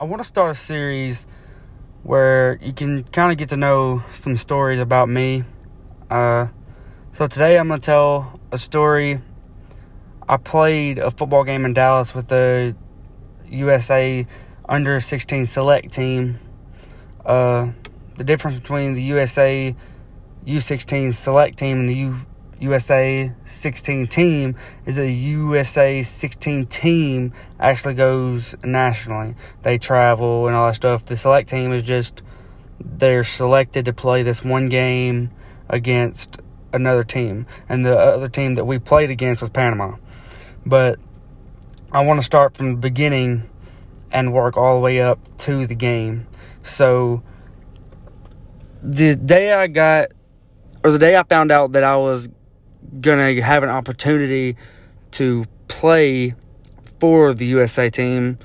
I want to start a series where you can kind of get to know some stories about me. So today I'm going to tell a story. I played a football game in Dallas with the USA U16 select team. The difference between the USA U16 select team and the USA 16 team is that the USA 16 team actually goes nationally. They travel and all that stuff. The select team is just they're selected to play this one game against another team. And the other team that we played against was Panama. But I want to start from the beginning and work all the way up to the game. So the day I found out that I was going to have an opportunity to play for the USA team,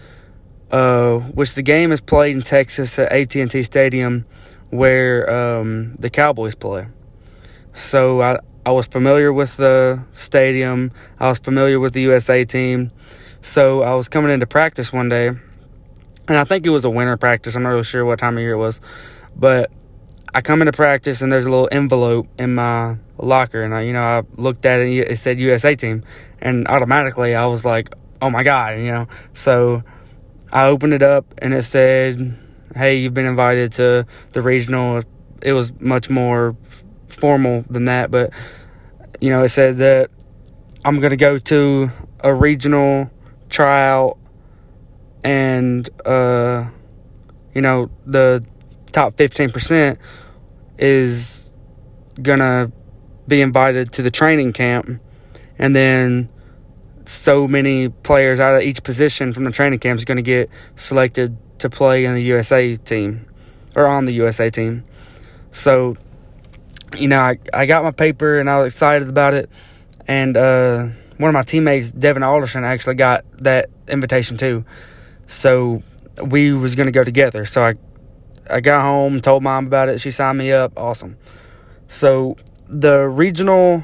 which the game is played in Texas at AT&T Stadium where the Cowboys play. So I was familiar with the stadium. I was familiar with the USA team. So I was coming into practice one day, and I think it was a winter practice. I'm not really sure what time of year it was, but I come into practice, and there's a little envelope in my locker, and I looked at it, and it said USA team, and automatically I was like, oh my God, So I opened it up, and it said, hey, you've been invited to the regional. It was much more formal than that, but, it said that I'm going to go to a regional tryout, and, the top 15% is gonna be invited to the training camp, and then so many players out of each position from the training camp is gonna get selected to play in the USA team or on the USA team. So, I got my paper and I was excited about it, and one of my teammates, Devin Alderson, actually got that invitation too. So we was gonna go together. So I got home, told Mom about it. She signed me up. Awesome. So the regional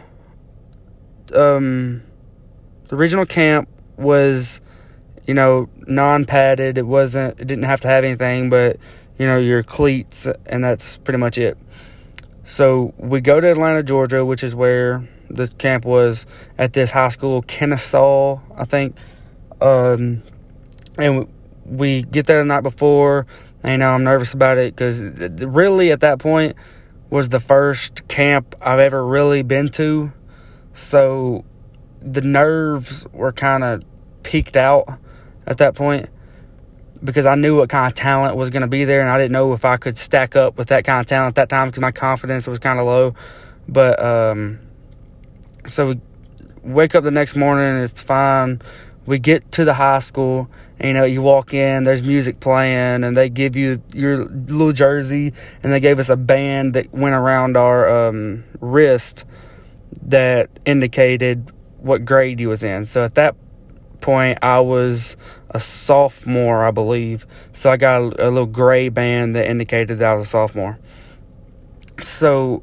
camp was, non-padded. It didn't have to have anything but, your cleats, and that's pretty much it. So we go to Atlanta, Georgia, which is where the camp was at this high school, Kennesaw, I think. And we get there the night before. I'm nervous about it because really at that point was the first camp I've ever really been to. So the nerves were kind of peaked out at that point because I knew what kind of talent was going to be there, and I didn't know if I could stack up with that kind of talent at that time because my confidence was kind of low. But so we wake up the next morning and it's fine. We get to the high school, and, you walk in, there's music playing, and they give you your little jersey, and they gave us a band that went around our wrist that indicated what grade you was in. So at that point, I was a sophomore, I believe. So I got a little gray band that indicated that I was a sophomore. So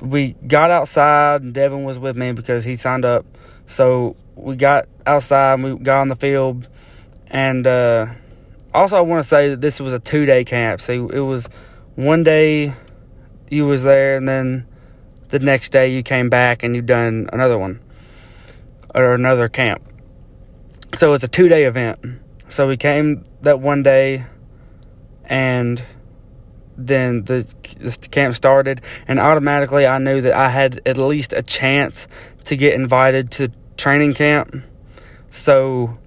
we got outside, and Devin was with me because he signed up. So we got outside and we got on the field, and also I want to say that this was a 2-day camp. So it was one day you was there, and then the next day you came back and you done another one or another camp. So it's a 2-day event. So we came that one day, and then the camp started, and automatically I knew that I had at least a chance to get invited to training camp. So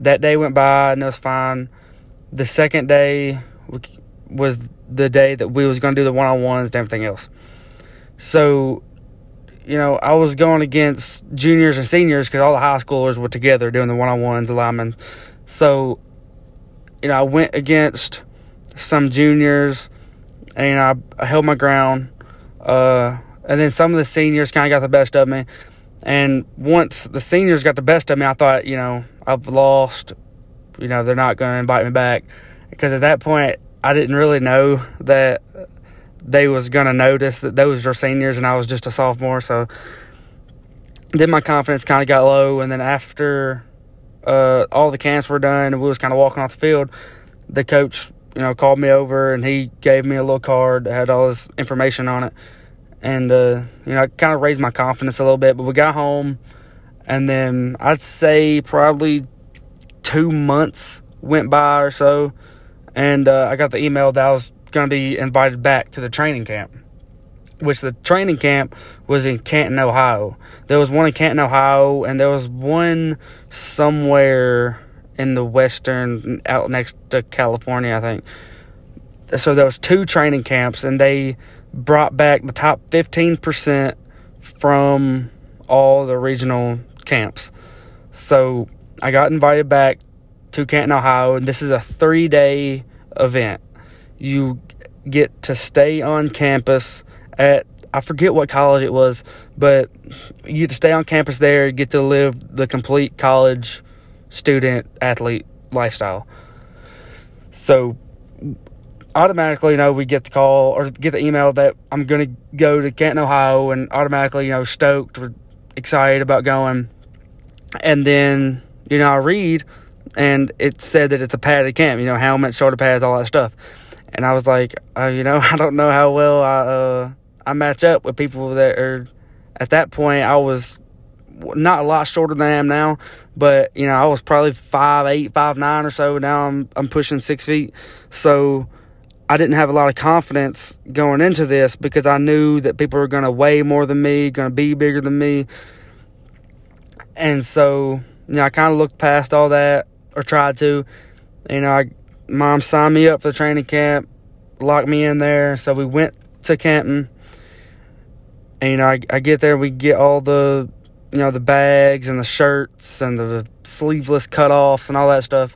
that day went by and it was fine. The second day was the day that we was going to do the one-on-ones and everything else. So, I was going against juniors and seniors because all the high schoolers were together doing the one-on-ones, the linemen. So, I went against some juniors and I held my ground. And then some of the seniors kind of got the best of me. And once the seniors got the best of me, I thought, I've lost. They're not going to invite me back. Because at that point, I didn't really know that they was going to notice that those were seniors and I was just a sophomore. So then my confidence kind of got low. And then after all the camps were done and we was kind of walking off the field, the coach, you know, called me over and he gave me a little card that had all his information on it. And, you know, it kind of raised my confidence a little bit. But we got home, and then I'd say probably 2 months went by or so, and I got the email that I was going to be invited back to the training camp, which the training camp was in Canton, Ohio. There was one in Canton, Ohio, and there was one somewhere in the western, out next to California, I think. So there was 2 training camps, and they brought back the top 15% from all the regional camps. So I got invited back to Canton, Ohio, and this is a 3-day event. You get to stay on campus at, I forget what college it was, but you get to stay on campus there, you get to live the complete college student athlete lifestyle. So automatically, you know, we get the call or get the email that I'm going to go to Canton, Ohio, and automatically, you know, stoked, we're excited about going. And then, you know, I read, and it said that it's a padded camp, you know, helmet, shoulder pads, all that stuff. And I was like, you know, I don't know how well I match up with people that are, at that point, I was not a lot shorter than I am now, but, you know, I was probably 5'8", 5'9", or so. Now I'm pushing 6 feet. So I didn't have a lot of confidence going into this because I knew that people were going to weigh more than me, going to be bigger than me. And so, you know, I kind of looked past all that, or tried to. You know, Mom signed me up for the training camp, locked me in there. So we went to Canton. And, you know, I get there, we get all the, you know, the bags and the shirts and the sleeveless cutoffs and all that stuff.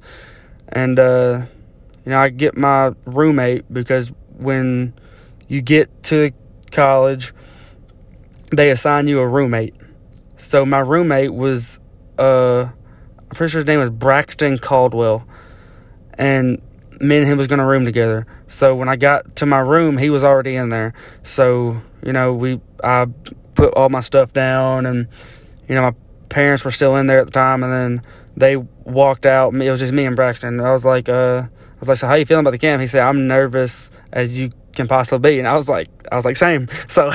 And, you know, I get my roommate, because when you get to college, they assign you a roommate. So my roommate was, I'm pretty sure his name was Braxton Caldwell. And me and him was going to room together. So when I got to my room, he was already in there. So, you know, I put all my stuff down, and, you know, my parents were still in there at the time. And then they walked out. It was just me and Braxton. And I was like, so how you feeling about the camp? He said, I'm nervous as you can possibly be. And I was like, same. So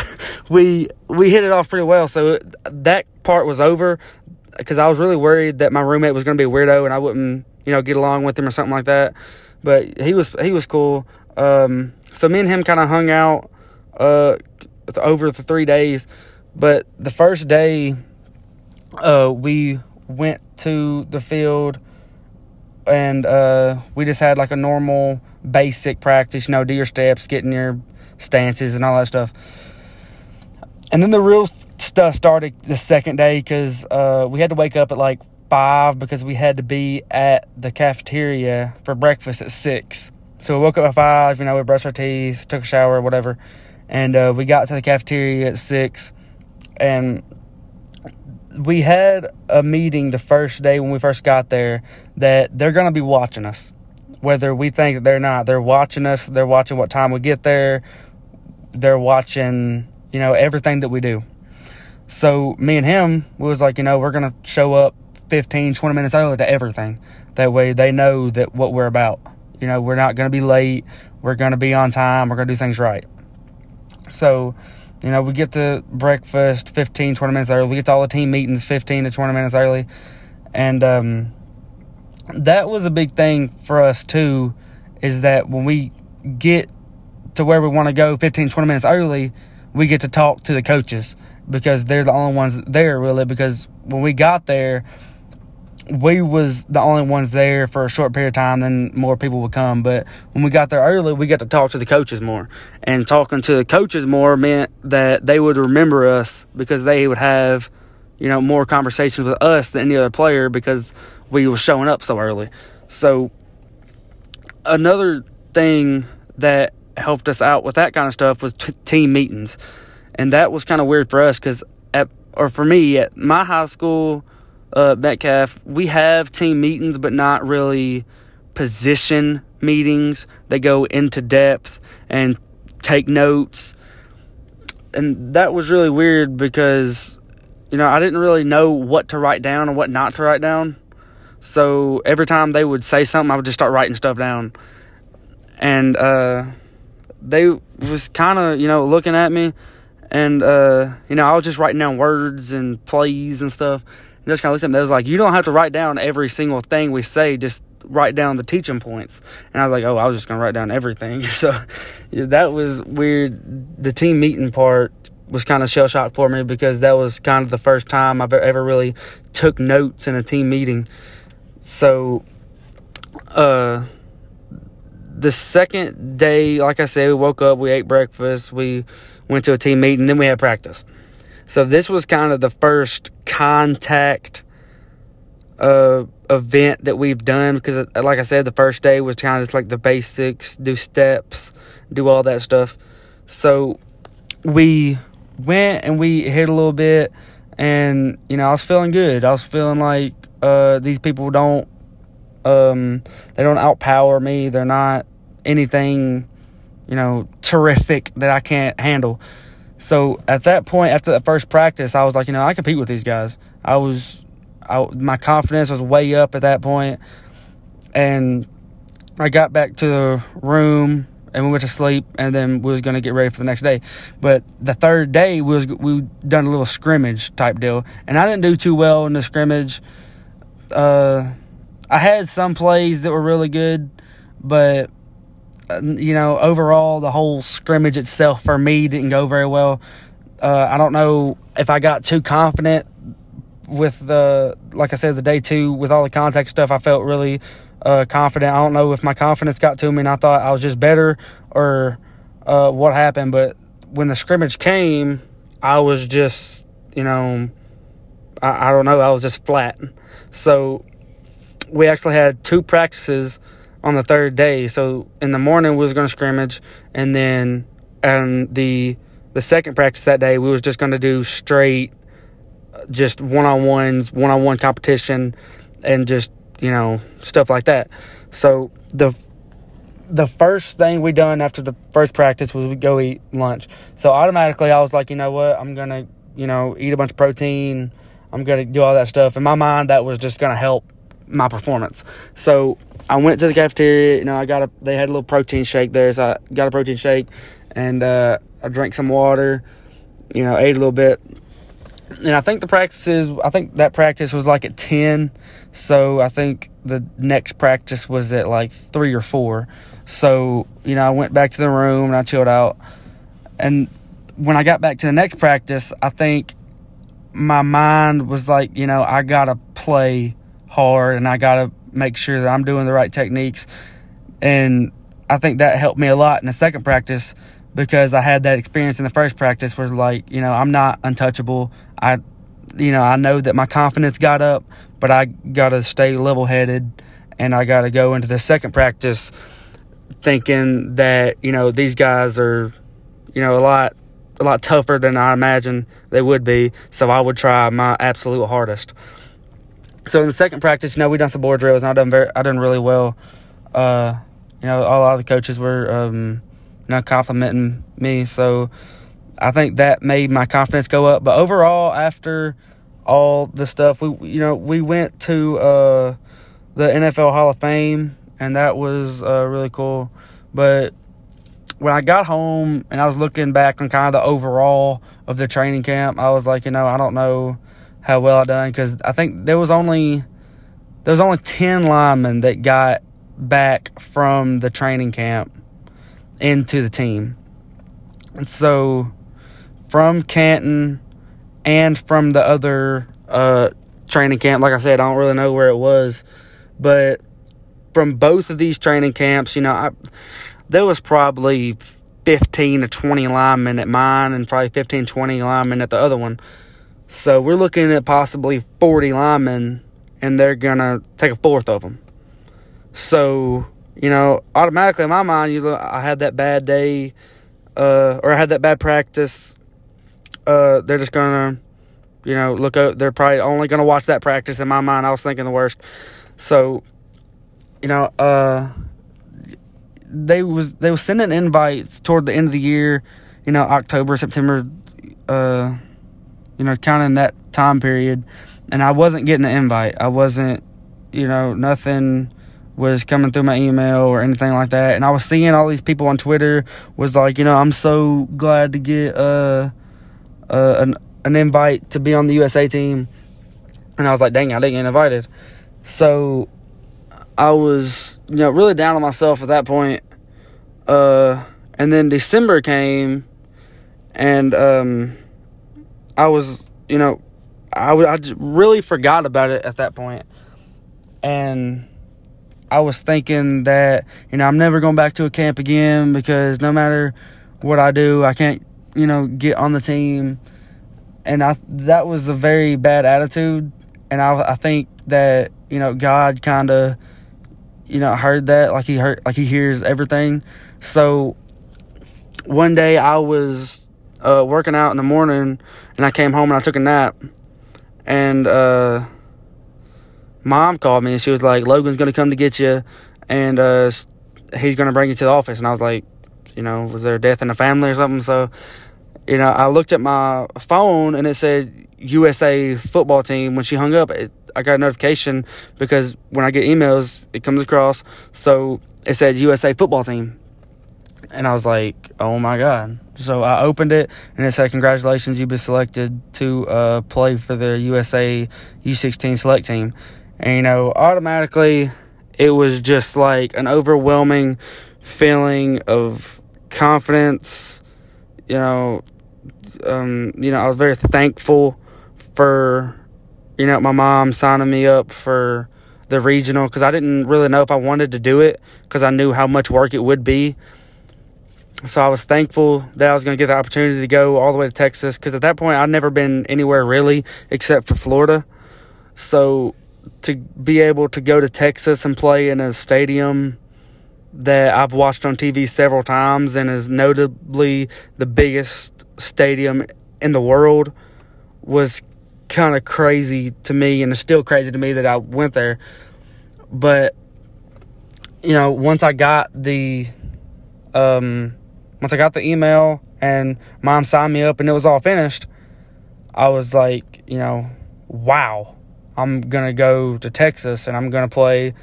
we hit it off pretty well. So that part was over, because I was really worried that my roommate was going to be a weirdo and I wouldn't, you know, get along with him or something like that. But he was cool. So me and him kind of hung out over the 3 days. But the first day we went to the field, and we just had like a normal basic practice, you know, do your steps, get in your stances and all that stuff. And then the real stuff started the second day, because we had to wake up at like 5, because we had to be at the cafeteria for breakfast at 6. So we woke up at 5, you know, we brushed our teeth, took a shower, whatever. And we got to the cafeteria at 6, and we had a meeting the first day when we first got there that they're going to be watching us. Whether we think that they're not, they're watching us. They're watching what time we get there. They're watching, you know, everything that we do. So me and him, we was like, you know, we're going to show up 15, 20 minutes early to everything. That way they know that what we're about. You know, we're not going to be late. We're going to be on time. We're going to do things right. So, you know, we get to breakfast 15, 20 minutes early. We get to all the team meetings 15 to 20 minutes early. And that was a big thing for us, too, is that when we get to where we want to go 15, 20 minutes early, we get to talk to the coaches, because they're the only ones there, really. Because when we got there, we was the only ones there for a short period of time, then more people would come. But when we got there early, we got to talk to the coaches more. And talking to the coaches more meant that they would remember us, because they would have, you know, more conversations with us than any other player, because we were showing up so early. So another thing that helped us out with that kind of stuff was team meetings. And that was kind of weird for us, because for me, at my high school, Metcalf, we have team meetings, but not really position meetings. They go into depth and take notes. And that was really weird, because, you know, I didn't really know what to write down and what not to write down. So every time they would say something, I would just start writing stuff down. And they was kind of, looking at me. And, I was just writing down words and plays and stuff. And they just kind of looked at me. They was like, you don't have to write down every single thing we say. Just write down the teaching points. And I was like, oh, I was just going to write down everything. So yeah, that was weird. The team meeting part was kind of shell-shocked for me because that was kind of the first time I've ever really took notes in a team meeting. So the second day, like I said, we woke up, we ate breakfast, we went to a team meeting, then we had practice. So this was kind of the first contact event that we've done because, like I said, the first day was kind of just like the basics, do steps, do all that stuff. So we went and we hit a little bit, and, I was feeling good. I was feeling like these people don't they don't outpower me. They're not anything, terrific that I can't handle. So at that point, after the first practice, I was like, I compete with these guys. My confidence was way up at that point. And I got back to the room and we went to sleep, and then we was going to get ready for the next day. But the third day, we done a little scrimmage type deal. And I didn't do too well in the scrimmage. I had some plays that were really good, but, overall, the whole scrimmage itself for me didn't go very well. I don't know if I got too confident with like I said, the day two, with all the contact stuff, I felt really confident. I don't know if my confidence got to me and I thought I was just better or what happened, but when the scrimmage came, I was just, I don't know, I was just flat. So we actually had two practices on the third day. So in the morning we was going to scrimmage, and then on the second practice that day we was just going to do straight just one-on-ones, one-on-one competition, and just, stuff like that. So the first thing we done after the first practice was we go eat lunch. So automatically I was like, you know what, I'm going to, eat a bunch of protein. I'm going to do all that stuff. In my mind, that was just going to help my performance. So I went to the cafeteria, I got they had a little protein shake there, so I got a protein shake, and I drank some water, ate a little bit. And I think that practice was like at 10, so I think the next practice was at like 3 or 4. So, I went back to the room and I chilled out. And when I got back to the next practice, I think my mind was like, I got to play hard and I got to make sure that I'm doing the right techniques. And I think that helped me a lot in the second practice, because I had that experience in the first practice where, like, I'm not untouchable. I know that my confidence got up, but I got to stay level-headed, and I got to go into the second practice thinking that, these guys are, a lot tougher than I imagined they would be, so I would try my absolute hardest. So in the second practice, we done some board drills, and I done really well. A lot of the coaches were complimenting me, so I think that made my confidence go up. But overall, after all the stuff, we went to the NFL Hall of Fame, and that was really cool. But when I got home and I was looking back on kind of the overall of the training camp, I was like, I don't know how well I done, because I think there was only 10 linemen that got back from the training camp into the team. And so from Canton and from the other training camp, like I said, I don't really know where it was, but from both of these training camps, there was probably 15 to 20 linemen at mine and probably 15, 20 linemen at the other one. So we're looking at possibly 40 linemen, and they're going to take a fourth of them. So, automatically in my mind, I had that bad day or I had that bad practice. They're just going to, look up. They're probably only going to watch that practice. In my mind, I was thinking the worst. So, they was sending invites toward the end of the year, October, September, kind of in that time period, and I wasn't getting an invite. I wasn't, you know, nothing was coming through my email or anything like that. And I was seeing all these people on Twitter was like, you know, I'm so glad to get an invite to be on the USA team. And I was like, dang, I didn't get invited. So I was, you know, really down on myself at that point. And then December came, and I was, you know, I just really forgot about it at that point. And I was thinking that, you know, I'm never going back to a camp again because no matter what I do, I can't, you know, get on the team. And that was a very bad attitude. And I think that, you know, God kind of, you know, heard that, like he hears everything. So one day I was working out in the morning, and I came home and I took a nap. And Mom called me, and she was like, Logan's going to come to get you, and he's going to bring you to the office. And I was like, you know, was there a death in the family or something? So, you know, I looked at my phone, and it said USA football team. When she hung up, I got a notification because when I get emails, it comes across. So it said USA football team. And I was like, oh, my God. So I opened it, and it said, congratulations, you've been selected to play for the USA U16 select team. And, you know, automatically it was just like an overwhelming feeling of confidence. You know, I was very thankful for, you know, my mom signing me up for the regional, because I didn't really know if I wanted to do it because I knew how much work it would be. So I was thankful that I was going to get the opportunity to go all the way to Texas, because at that point I'd never been anywhere really except for Florida. So to be able to go to Texas and play in a stadium that I've watched on TV several times and is notably the biggest stadium in the world was kind of crazy to me, and it's still crazy to me that I went there. But, you know, once I got the email and Mom signed me up and it was all finished, I was like, you know, wow, I'm going to go to Texas and I'm going to play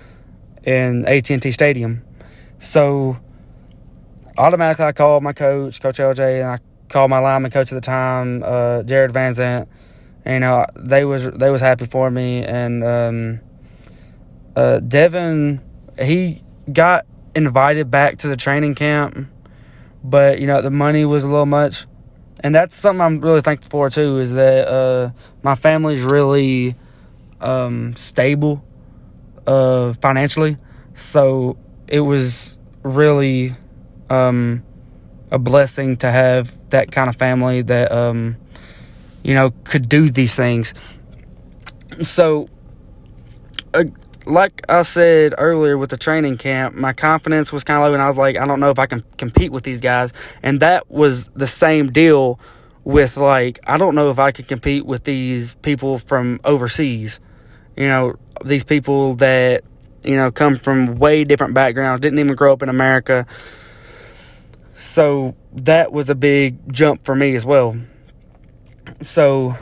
in AT&T Stadium. So automatically I called my coach, Coach LJ, and I called my lineman coach at the time, Jared Van Zant. And, you know, they was happy for me. And Devin, he got invited back to the training camp, but, you know, the money was a little much. And that's something I'm really thankful for too, is that my family's really stable financially. So it was really a blessing to have that kind of family that, you know, could do these things. So, like I said earlier with the training camp, my confidence was kind of low, and I was like, I don't know if I can compete with these guys. And that was the same deal with, like, I don't know if I could compete with these people from overseas. You know, these people that, you know, come from way different backgrounds, didn't even grow up in America. So that was a big jump for me as well. So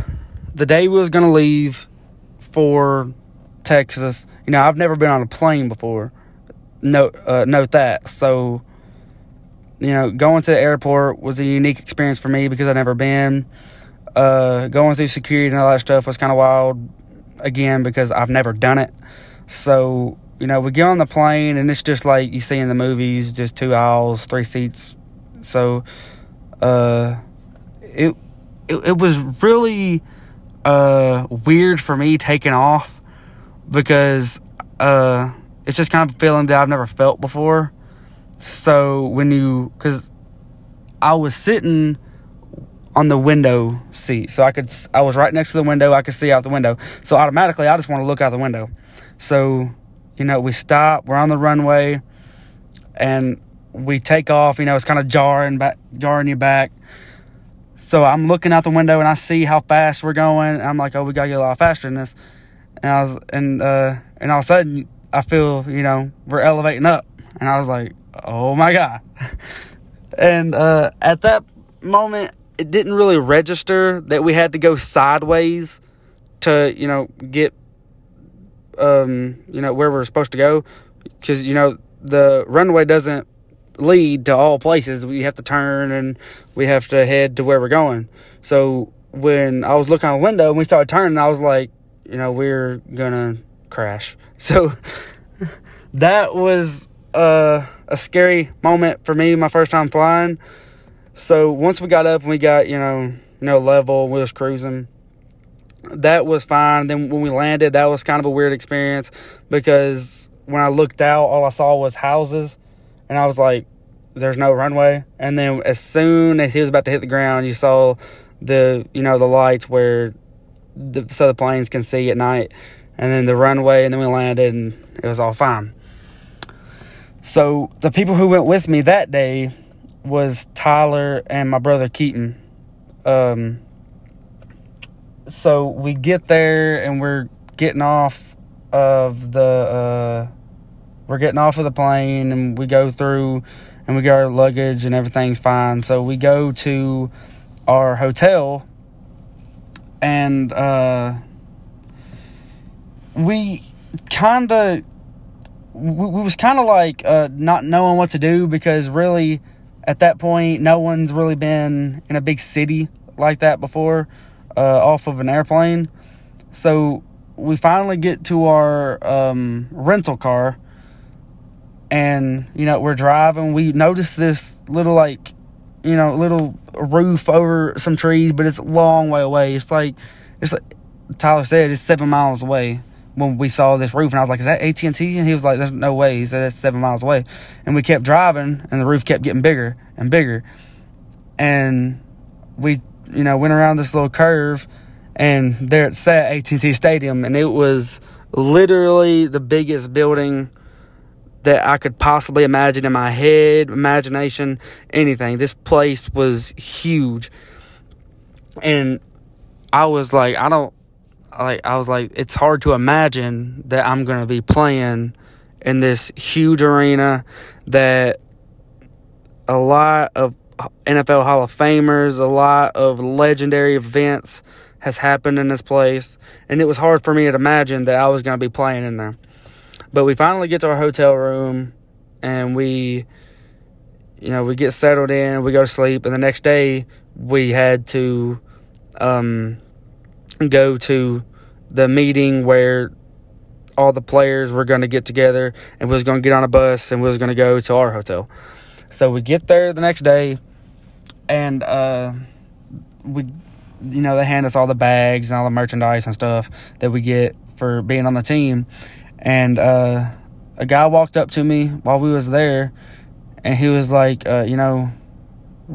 the day we was going to leave for Texas, you know, I've never been on a plane before. Note that. So, you know, going to the airport was a unique experience for me because I'd never been. Going through security and all that stuff was kind of wild, again, because I've never done it. So, you know, we get on the plane, and it's just like you see in the movies, just 2 aisles, 3 seats. So it was really weird for me taking off, because it's just kind of a feeling that I've never felt before. So because I was sitting on the window seat, so I was right next to the window. I could see out the window. So automatically, I just want to look out the window. So, you know, we stop, we're on the runway, and we take off. You know, it's kind of jarring your back. So I'm looking out the window, and I see how fast we're going. And I'm like, oh, we got to get a lot faster than this. And and all of a sudden, I feel, you know, we're elevating up. And I was like, oh, my God. And at that moment, it didn't really register that we had to go sideways to, you know, get where we're supposed to go, because, the runway doesn't lead to all places. We have to turn and we have to head to where we're going. So when I was looking out the window and we started turning, I was like, we're going to crash. So that was a scary moment for me, my first time flying. So once we got up and we got, level, we was cruising, that was fine. Then when we landed, that was kind of a weird experience, because when I looked out, all I saw was houses, and I was like, there's no runway. And then as soon as he was about to hit the ground, you saw the, the lights where so the planes can see at night, and then the runway, and then we landed, and it was all fine. So the people who went with me that day was Tyler and my brother Keaton. So we get there and we're getting off of the plane, and we go through and we got our luggage and everything's fine. So we go to our hotel, and we was kind of like not knowing what to do, because really at that point no one's really been in a big city like that before, off of an airplane. So we finally get to our rental car, and we're driving. We notice this little little roof over some trees, but it's a long way away. It's like Tyler said, it's 7 miles away when we saw this roof, and I was like, is that AT&T? And he was like, there's no way. He said, that's 7 miles away. And we kept driving, and the roof kept getting bigger and bigger, and we went around this little curve, and there it sat, AT&T Stadium, and it was literally the biggest building that I could possibly imagine in my head, imagination, anything. This place was huge, and I was like, it's hard to imagine that I'm going to be playing in this huge arena that a lot of NFL Hall of Famers, a lot of legendary events has happened in this place, and it was hard for me to imagine that I was going to be playing in there. But we finally get to our hotel room, and we, we get settled in, we go to sleep, and the next day we had to go to the meeting where all the players were going to get together, and we was going to get on a bus, and we was going to go to our hotel. So we get there the next day, and they hand us all the bags and all the merchandise and stuff that we get for being on the team. And a guy walked up to me while we was there, and he was like, we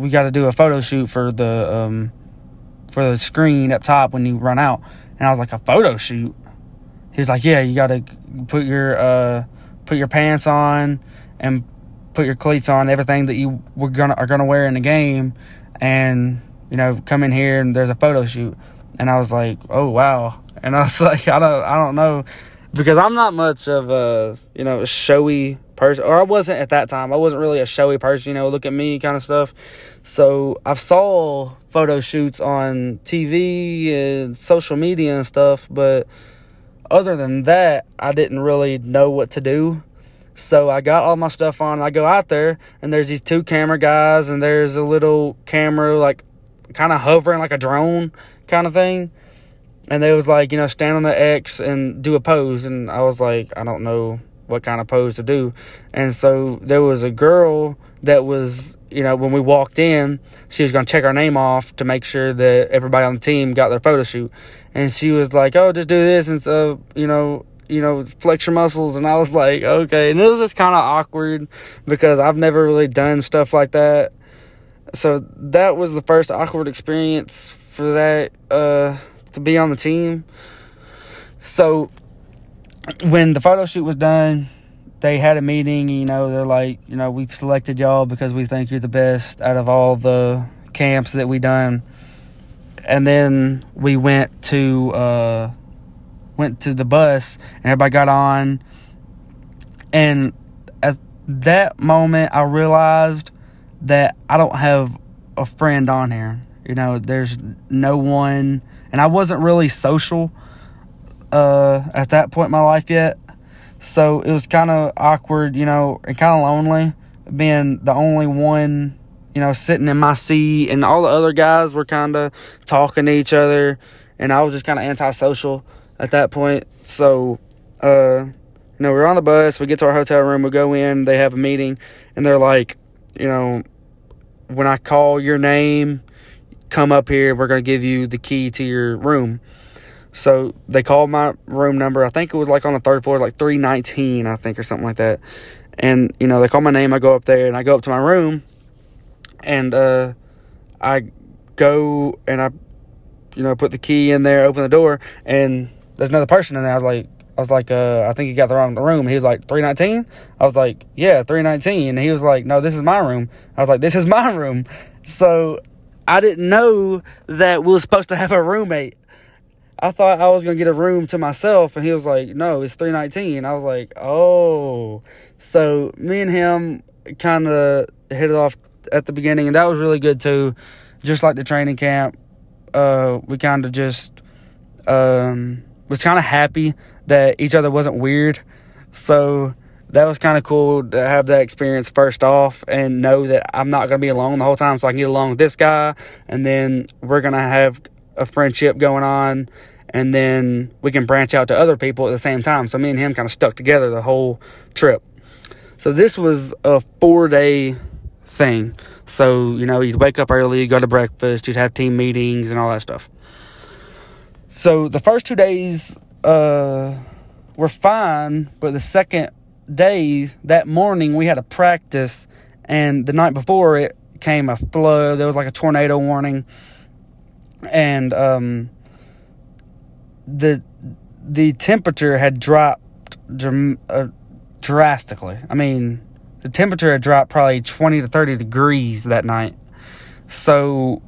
got to do a photo shoot for the screen up top when you run out. And I was like, a photo shoot? He was like, yeah, you got to put your pants on and put your cleats on, everything that you are gonna wear in the game, and come in here and there's a photo shoot. And I was like, oh wow. And I was like, I don't know, because I'm not much of a showy person, or I wasn't at that time. I wasn't really a showy person, look at me kind of stuff. So I've saw photo shoots on TV and social media and stuff, but other than that, I didn't really know what to do. So I got all my stuff on, and I go out there, and there's these two camera guys, and there's a little camera, kind of hovering like a drone kind of thing. And they was like, stand on the X and do a pose. And I was like, I don't know what kind of pose to do. And so there was a girl that was, when we walked in, she was going to check our name off to make sure that everybody on the team got their photo shoot. And she was like, oh, just do this and stuff, flex your muscles. And I was like, okay. And it was just kind of awkward, because I've never really done stuff like that. So that was the first awkward experience for that, to be on the team. So when the photo shoot was done, they had a meeting, they're like, we've selected y'all because we think you're the best out of all the camps that we done. And then we went to the bus, and everybody got on. And at that moment, I realized that I don't have a friend on here. There's no one, and I wasn't really social. at that point in my life yet. So it was kind of awkward, you know, and kind of lonely being the only one, you know, sitting in my seat. And all the other guys were kind of talking to each other. And I was just kind of antisocial at that point. So, you know, we're on the bus. We get to our hotel room. We go in. They have a meeting. And they're like, you know, when I call your name, come up here. We're going to give you the key to your room. So they called my room number. I think it was like on the third floor, like 319, I think, or something like that. And, you know, they call my name. I go up there, and I go up to my room. And I go and I, you know, put the key in there, open the door, and there's another person in there. I was like, I think you got the wrong room. He was like, 319? I was like, yeah, 319. And he was like, no, this is my room. I was like, this is my room. So I didn't know that we were supposed to have a roommate. I thought I was going to get a room to myself, and he was like, no, it's 319. I was like, oh. So me and him kind of hit it off at the beginning, and that was really good too. Just like the training camp, we kind of just was kind of happy that each other wasn't weird. So that was kind of cool to have that experience first off and know that I'm not going to be alone the whole time, so I can get along with this guy, and then we're going to have a friendship going on, and then we can branch out to other people at the same time. So me and him kind of stuck together the whole trip. So this was a 4-day thing. So, you know, you'd wake up early, go to breakfast, you'd have team meetings and all that stuff. So the first 2 days were fine, but the second day, that morning, we had a practice, and the night before it came a flood. There was like a tornado warning. And the temperature had dropped drastically. I mean, the temperature had dropped probably 20 to 30 degrees that night. So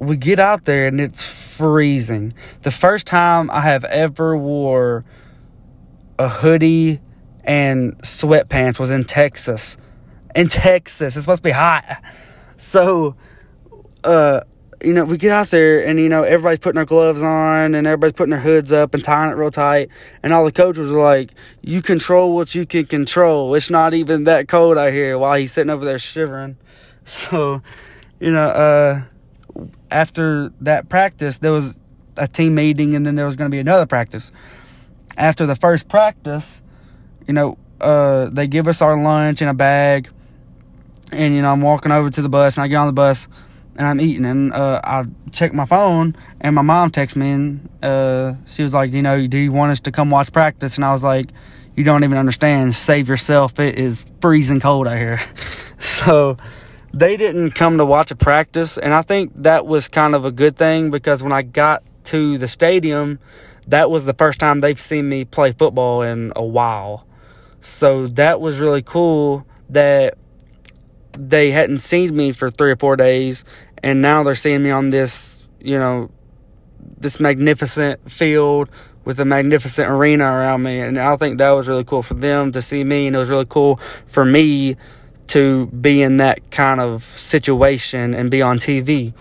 we get out there, and it's freezing. The first time I have ever wore a hoodie and sweatpants was in Texas. In Texas. It's supposed to be hot. So, you know, we get out there, and, you know, everybody's putting their gloves on, and everybody's putting their hoods up and tying it real tight. And all the coaches are like, you control what you can control. It's not even that cold out here, while he's sitting over there shivering. So, you know, after that practice, there was a team meeting, and then there was going to be another practice. After the first practice, you know, they give us our lunch in a bag. And, you know, I'm walking over to the bus, and I get on the bus, and I'm eating, and I check my phone, and my mom texts me, and she was like, you know, do you want us to come watch practice? And I was like, you don't even understand. Save yourself. It is freezing cold out here. So they didn't come to watch a practice, and I think that was kind of a good thing, because when I got to the stadium, that was the first time they've seen me play football in a while. So that was really cool that they hadn't seen me for 3 or 4 days, and now they're seeing me on this, you know, this magnificent field with a magnificent arena around me. And I think that was really cool for them to see me, and it was really cool for me to be in that kind of situation and be on TV.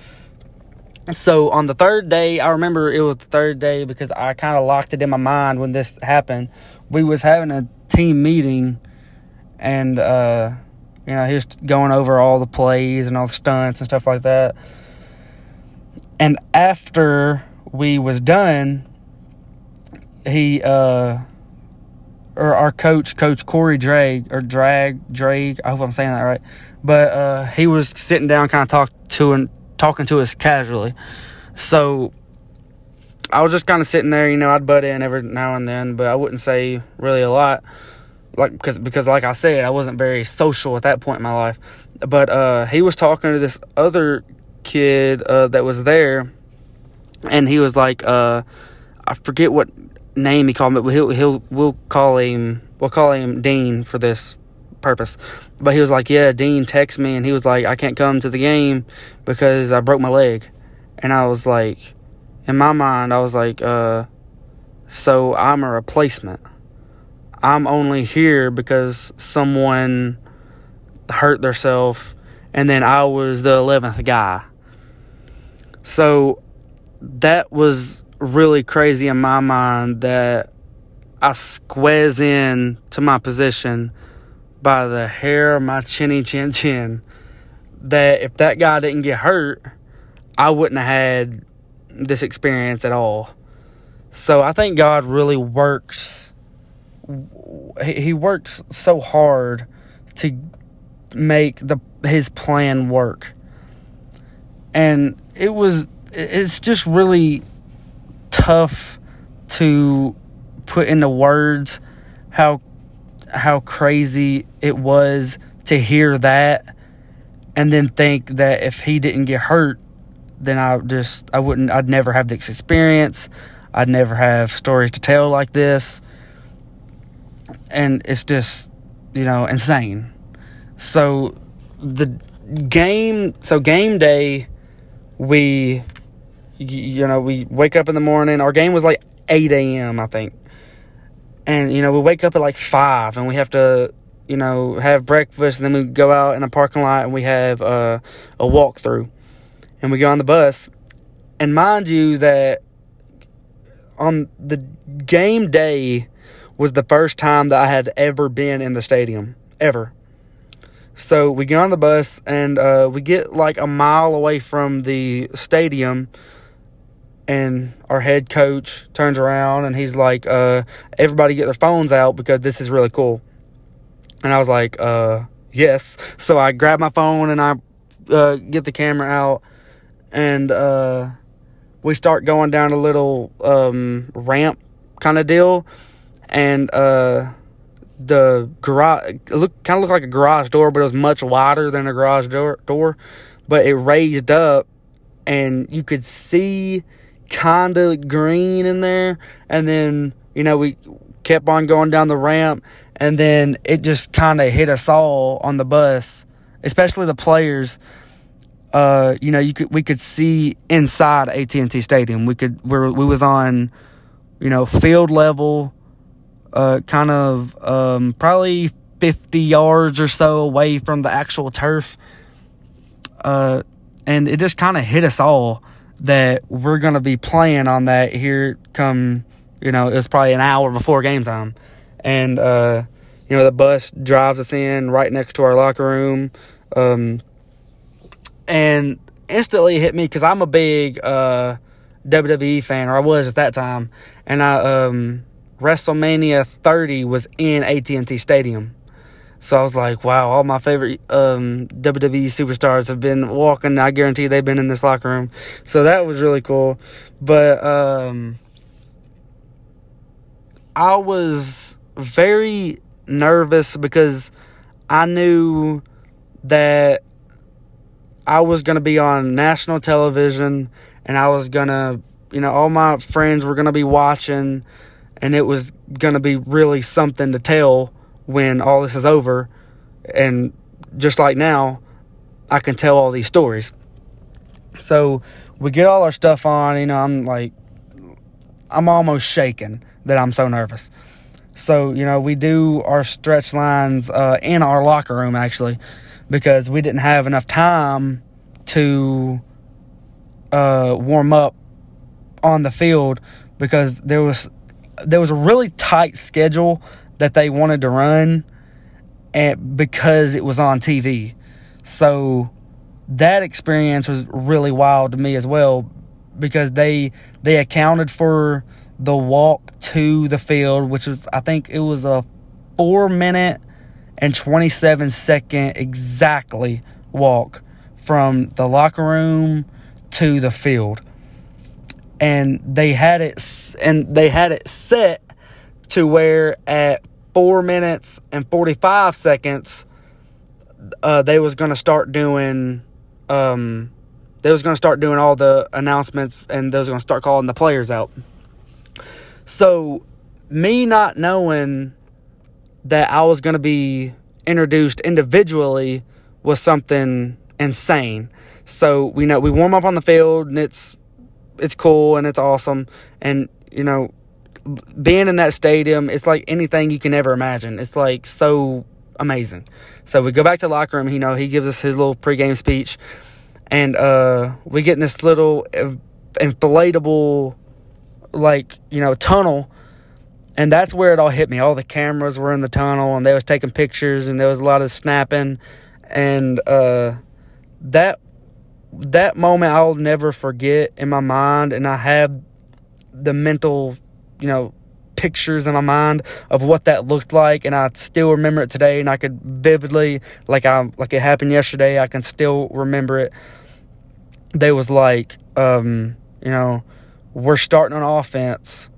So on the third day, I remember it was the third day because I kind of locked it in my mind when this happened. We was having a team meeting, and you know, he was going over all the plays and all the stunts and stuff like that. And after we was done, he or our coach, Coach Corey Drake, or Drake, I hope I'm saying that right. But he was sitting down, kind of talking to us casually. So I was just kind of sitting there, you know, I'd butt in every now and then, but I wouldn't say really a lot. Like, because like I said, I wasn't very social at that point in my life. But he was talking to this other kid that was there, and he was like, I forget what name he called me, but we'll call him Dean for this purpose. But he was like, yeah, Dean texted me, and he was like, I can't come to the game because I broke my leg. And I was like, in my mind, I was like, so I'm a replacement. I'm only here because someone hurt themselves, and then I was the 11th guy. So that was really crazy in my mind that I squeeze in to my position by the hair of my chinny chin chin, that if that guy didn't get hurt, I wouldn't have had this experience at all. So I think God really works. He works so hard to make his plan work. And it's just really tough to put into words how crazy it was to hear that and then think that if he didn't get hurt, then I'd never have this experience. I'd never have stories to tell like this. And it's just, insane. So game day, we wake up in the morning. Our game was like 8 a.m., I think. And, we wake up at like 5 and we have to, have breakfast. And then we go out in the parking lot and we have a walkthrough. And we go on the bus. And mind you that on the game day was the first time that I had ever been in the stadium. Ever. So we get on the bus and we get like a mile away from the stadium. And our head coach turns around and he's like, everybody get their phones out because this is really cool. And I was like, yes. So I grab my phone and I get the camera out, and we start going down a little ramp kind of deal, and the garage looked like a garage door, but it was much wider than a garage door, but it raised up and you could see kind of green in there. And then we kept on going down the ramp, and then it just kind of hit us all on the bus, especially the players. We could see inside AT&T Stadium. We was on, field level, probably 50 yards or so away from the actual turf. And it just kind of hit us all that we're going to be playing on that here come, it was probably an hour before game time. And, the bus drives us in right next to our locker room. And instantly it hit me, because I'm a big WWE fan, or I was at that time. And WrestleMania 30 was in AT&T Stadium. So I was like, wow, all my favorite WWE superstars have been walking. I guarantee they've been in this locker room. So that was really cool. But I was very nervous because I knew that I was going to be on national television, and I was going to, all my friends were going to be watching, and it was going to be really something to tell when all this is over. And just like now, I can tell all these stories. So we get all our stuff on, I'm almost shaking that I'm so nervous. So, we do our stretch lines in our locker room, actually, because we didn't have enough time to warm up on the field, because there was a really tight schedule that they wanted to run, and because it was on TV. So that experience was really wild to me as well, because they accounted for the walk to the field, which was, I think it was a 4-minute and 27-second exactly walk from the locker room to the field. And they had it set to where at 4 minutes and 45 seconds, they was going to start doing all the announcements, and they was going to start calling the players out. So me not knowing that I was going to be introduced individually was something insane. So we warm up on the field, and it's cool and it's awesome. And being in that stadium, it's like anything you can ever imagine. It's like so amazing. So we go back to the locker room. He gives us his little pregame speech, and we get in this little inflatable like, you know, tunnel. And that's where it all hit me. All the cameras were in the tunnel, and they was taking pictures, and there was a lot of snapping. And that moment I'll never forget in my mind. And I have the mental, you know, pictures in my mind of what that looked like. And I still remember it today. And I could vividly, like it happened yesterday, I can still remember it. They was like, you know, we're starting on offense.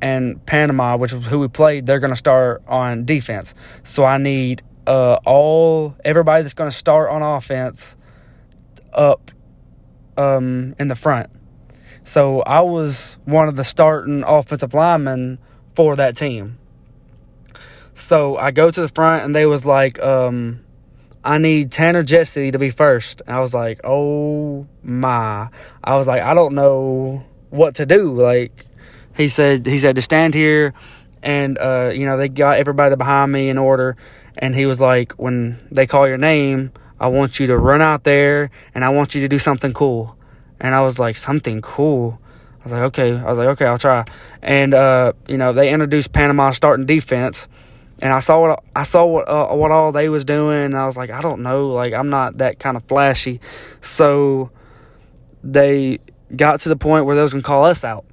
And Panama, which is who we played, they're going to start on defense. So I need everybody that's going to start on offense up in the front. So I was one of the starting offensive linemen for that team. So I go to the front, and they was like, I need Tanner Jesse to be first. And I was like, oh, my. I was like, I don't know what to do, like. He said to stand here, and, you know, they got everybody behind me in order. And he was like, when they call your name, I want you to run out there, and I want you to do something cool. And I was like, something cool? I was like, okay, I'll try. And, you know, they introduced Panama starting defense. And I saw what all they was doing, and I was like, I don't know. Like, I'm not that kind of flashy. So they got to the point where they was going to call us out.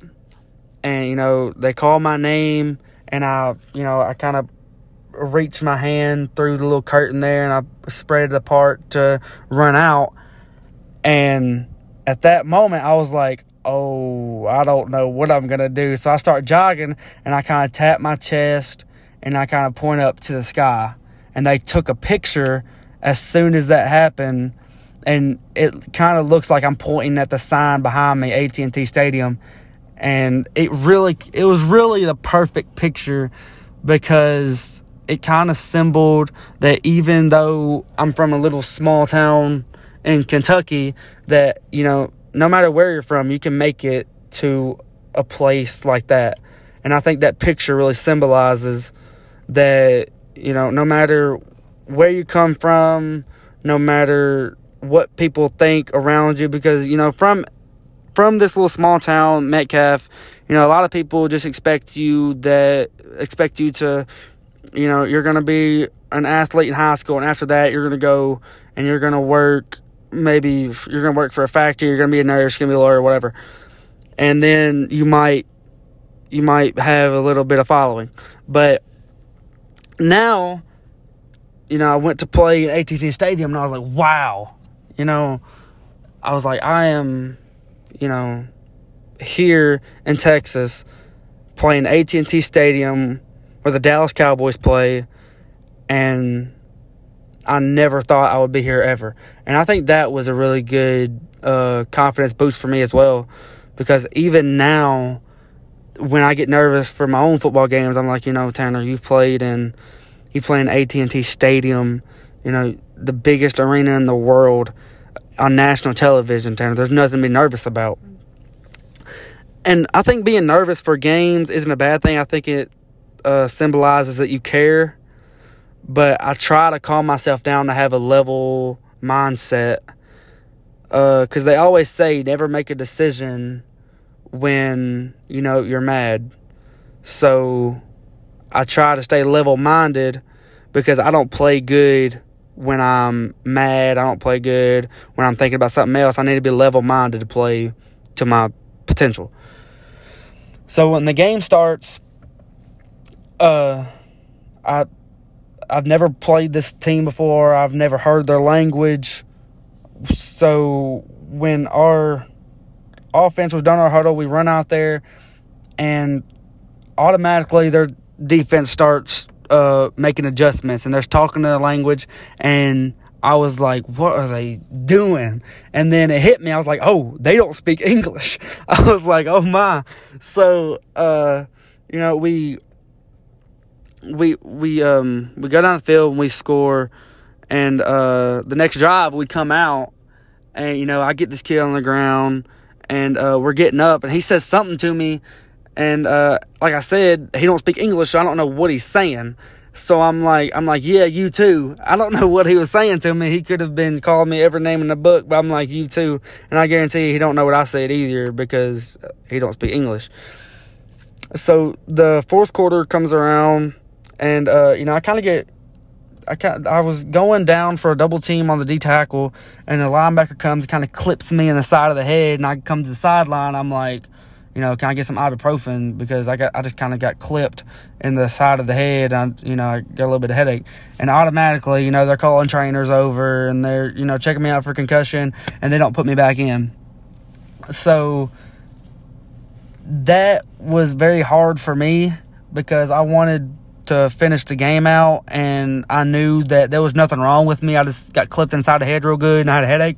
And, you know, they call my name, and I kind of reached my hand through the little curtain there, and I spread it apart to run out. And at that moment, I was like, oh, I don't know what I'm going to do. So I start jogging, and I kind of tap my chest, and I kind of point up to the sky. And they took a picture as soon as that happened, and it kind of looks like I'm pointing at the sign behind me, AT&T Stadium. And it was really the perfect picture, because it kind of symbolized that even though I'm from a little small town in Kentucky, that, you know, no matter where you're from, you can make it to a place like that. And I think that picture really symbolizes that, you know, no matter where you come from, no matter what people think around you, because, you know, from this little small town, Metcalf, you know, a lot of people just expect you to, you know, you're going to be an athlete in high school, and after that you're going to go and you're going to work, maybe you're going to work for a factory, you're going to be a nurse, you're going to be a lawyer, whatever. And then you might have a little bit of following. But now, you know, I went to play at AT&T Stadium, and I was like, wow. You know, I was like, I am, you know, here in Texas, playing AT&T Stadium where the Dallas Cowboys play, and I never thought I would be here ever. And I think that was a really good confidence boost for me as well, because even now when I get nervous for my own football games, I'm like, you know, Tanner, you play in AT&T Stadium, you know, the biggest arena in the world, on national television, Tanner. There's nothing to be nervous about. And I think being nervous for games isn't a bad thing. I think it symbolizes that you care. But I try to calm myself down to have a level mindset, because they always say never make a decision when, you know, you're mad. So I try to stay level-minded, because I don't play good when I'm mad. I don't play good when I'm thinking about something else. I need to be level-minded to play to my potential. So when the game starts, I've never played this team before. I've never heard their language. So when our offense was done our huddle, we run out there, and automatically their defense starts making adjustments, and they're talking their language, and I was like, what are they doing? And then it hit me. I was like, oh, they don't speak English. I was like, oh my. So you know, we go down the field and we score, and the next drive we come out, and, you know, I get this kid on the ground, and we're getting up, and he says something to me. And like I said, he don't speak English, so I don't know what he's saying. So I'm like, yeah, you too. I don't know what he was saying to me. He could have been calling me every name in the book, but I'm like, you too. And I guarantee you he don't know what I said either, because he don't speak English. So the fourth quarter comes around, and I was going down for a double team on the D tackle, and the linebacker comes, kind of clips me in the side of the head, and I come to the sideline. I'm like, can I get some ibuprofen, because I just kind of got clipped in the side of the head. I got a little bit of headache, and automatically, they're calling trainers over, and they're checking me out for concussion, and they don't put me back in. So that was very hard for me, because I wanted to finish the game out, and I knew that there was nothing wrong with me. I just got clipped inside the head real good, and I had a headache.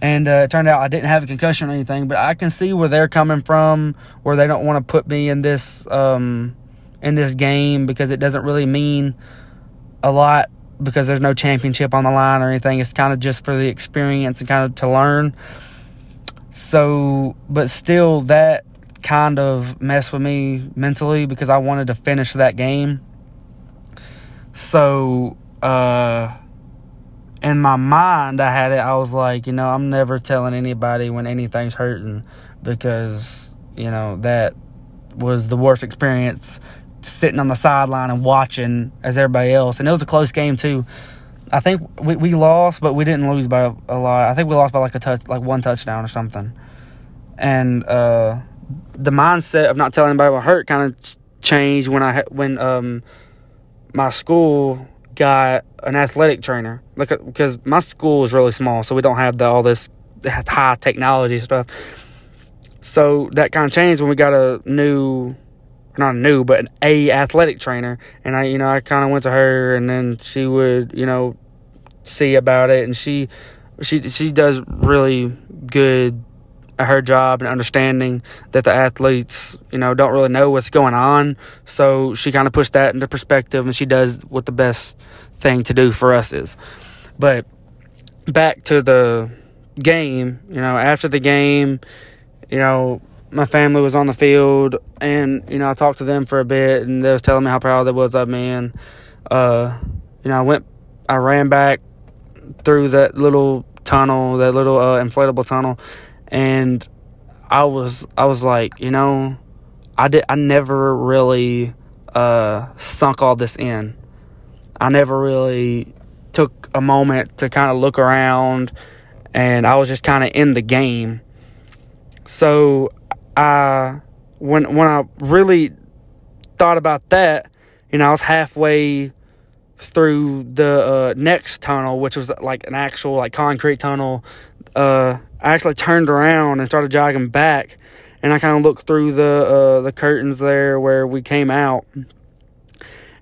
And it turned out I didn't have a concussion or anything, but I can see where they're coming from, where they don't want to put me in this game, because it doesn't really mean a lot, because there's no championship on the line or anything. It's kind of just for the experience and kind of to learn. So, but still, that kind of messed with me mentally, because I wanted to finish that game. So, in my mind, I had it. I was like, I'm never telling anybody when anything's hurting, because, that was the worst experience, sitting on the sideline and watching as everybody else. And it was a close game, too. I think we lost, but we didn't lose by a lot. I think we lost by one touchdown or something. And the mindset of not telling anybody what hurt kind of changed when my school got an athletic trainer, because my school is really small, so we don't have all this high technology stuff. So that kind of changed when we got an athletic trainer, and I kind of went to her, and then she would see about it, and she does really good at her job and understanding that the athletes don't really know what's going on. So she kind of pushed that into perspective, and she does what the best thing to do for us is. But back to the game, after the game, my family was on the field, and I talked to them for a bit, and they was telling me how proud they was of me. And I ran back through that little tunnel, that little inflatable tunnel, and I was like, I never really sunk all this in. I never really took a moment to kind of look around, and I was just kind of in the game. So when I really thought about that, I was halfway through the next tunnel, which was like an actual concrete tunnel. I actually turned around and started jogging back, and I kind of looked through the curtains there where we came out,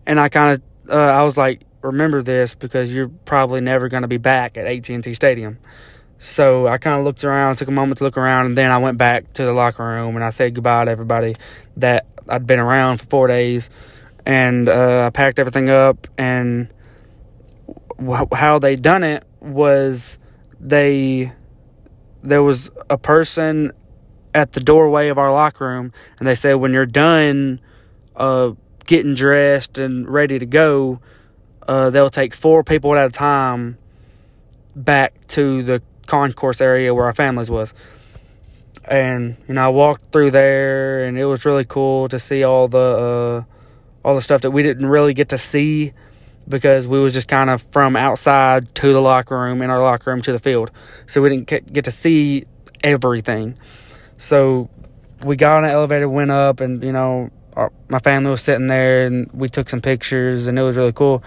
and I kind of I was like, remember this, because you're probably never going to be back at AT&T Stadium. So I kind of looked around, took a moment to look around, and then I went back to the locker room, and I said goodbye to everybody that I'd been around for 4 days, and I packed everything up. And how they done it was there was a person at the doorway of our locker room, and they said, when you're done getting dressed and ready to go, they'll take 4 people at a time back to the concourse area where our families was. And I walked through there, and it was really cool to see all the stuff that we didn't really get to see, because we was just kind of from outside to the locker room, in our locker room to the field, so we didn't get to see everything. So we got on an elevator, went up, and my family was sitting there, and we took some pictures, and it was really cool.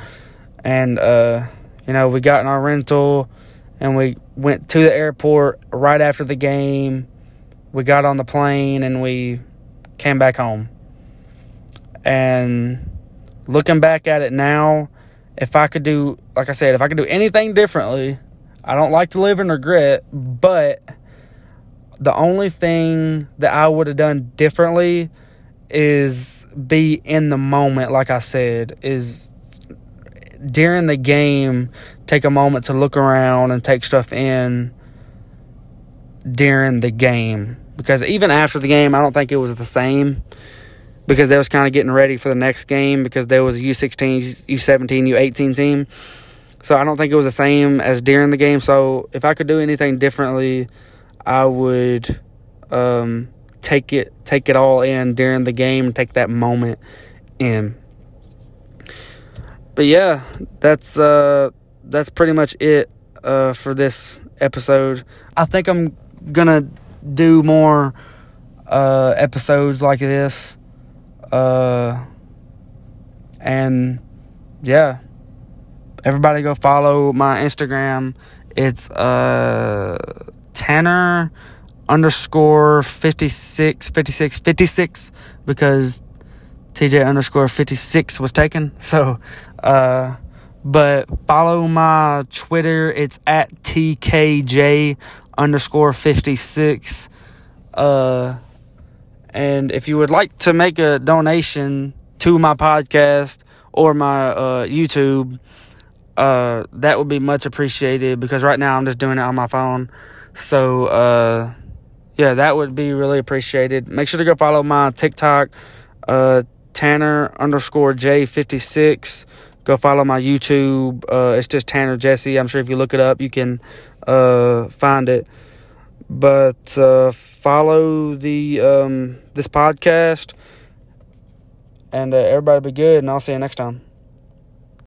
And we got in our rental, and we went to the airport right after the game. We got on the plane, and we came back home. And looking back at it now, if I could do anything differently, I don't like to live in regret, but the only thing that I would have done differently is be in the moment, like I said, is during the game, take a moment to look around and take stuff in during the game. Because even after the game, I don't think it was the same, because they was kind of getting ready for the next game, because there was a U16, U17, U18 team. So I don't think it was the same as during the game. So if I could do anything differently, I would take it all in during the game, take that moment in. But yeah, that's pretty much it for this episode. I think I'm gonna do more episodes like this, and yeah, everybody go follow my Instagram. It's Tanner_56 because TJ_56 was taken. So, but follow my Twitter. It's at TKJ_56. And if you would like to make a donation to my podcast or my YouTube, that would be much appreciated, because right now I'm just doing it on my phone. So, yeah, that would be really appreciated. Make sure to go follow my TikTok, Tanner_J56. Go follow my YouTube. It's just Tanner Jesse. I'm sure if you look it up, you can find it. But follow the this podcast, and everybody be good, and I'll see you next time.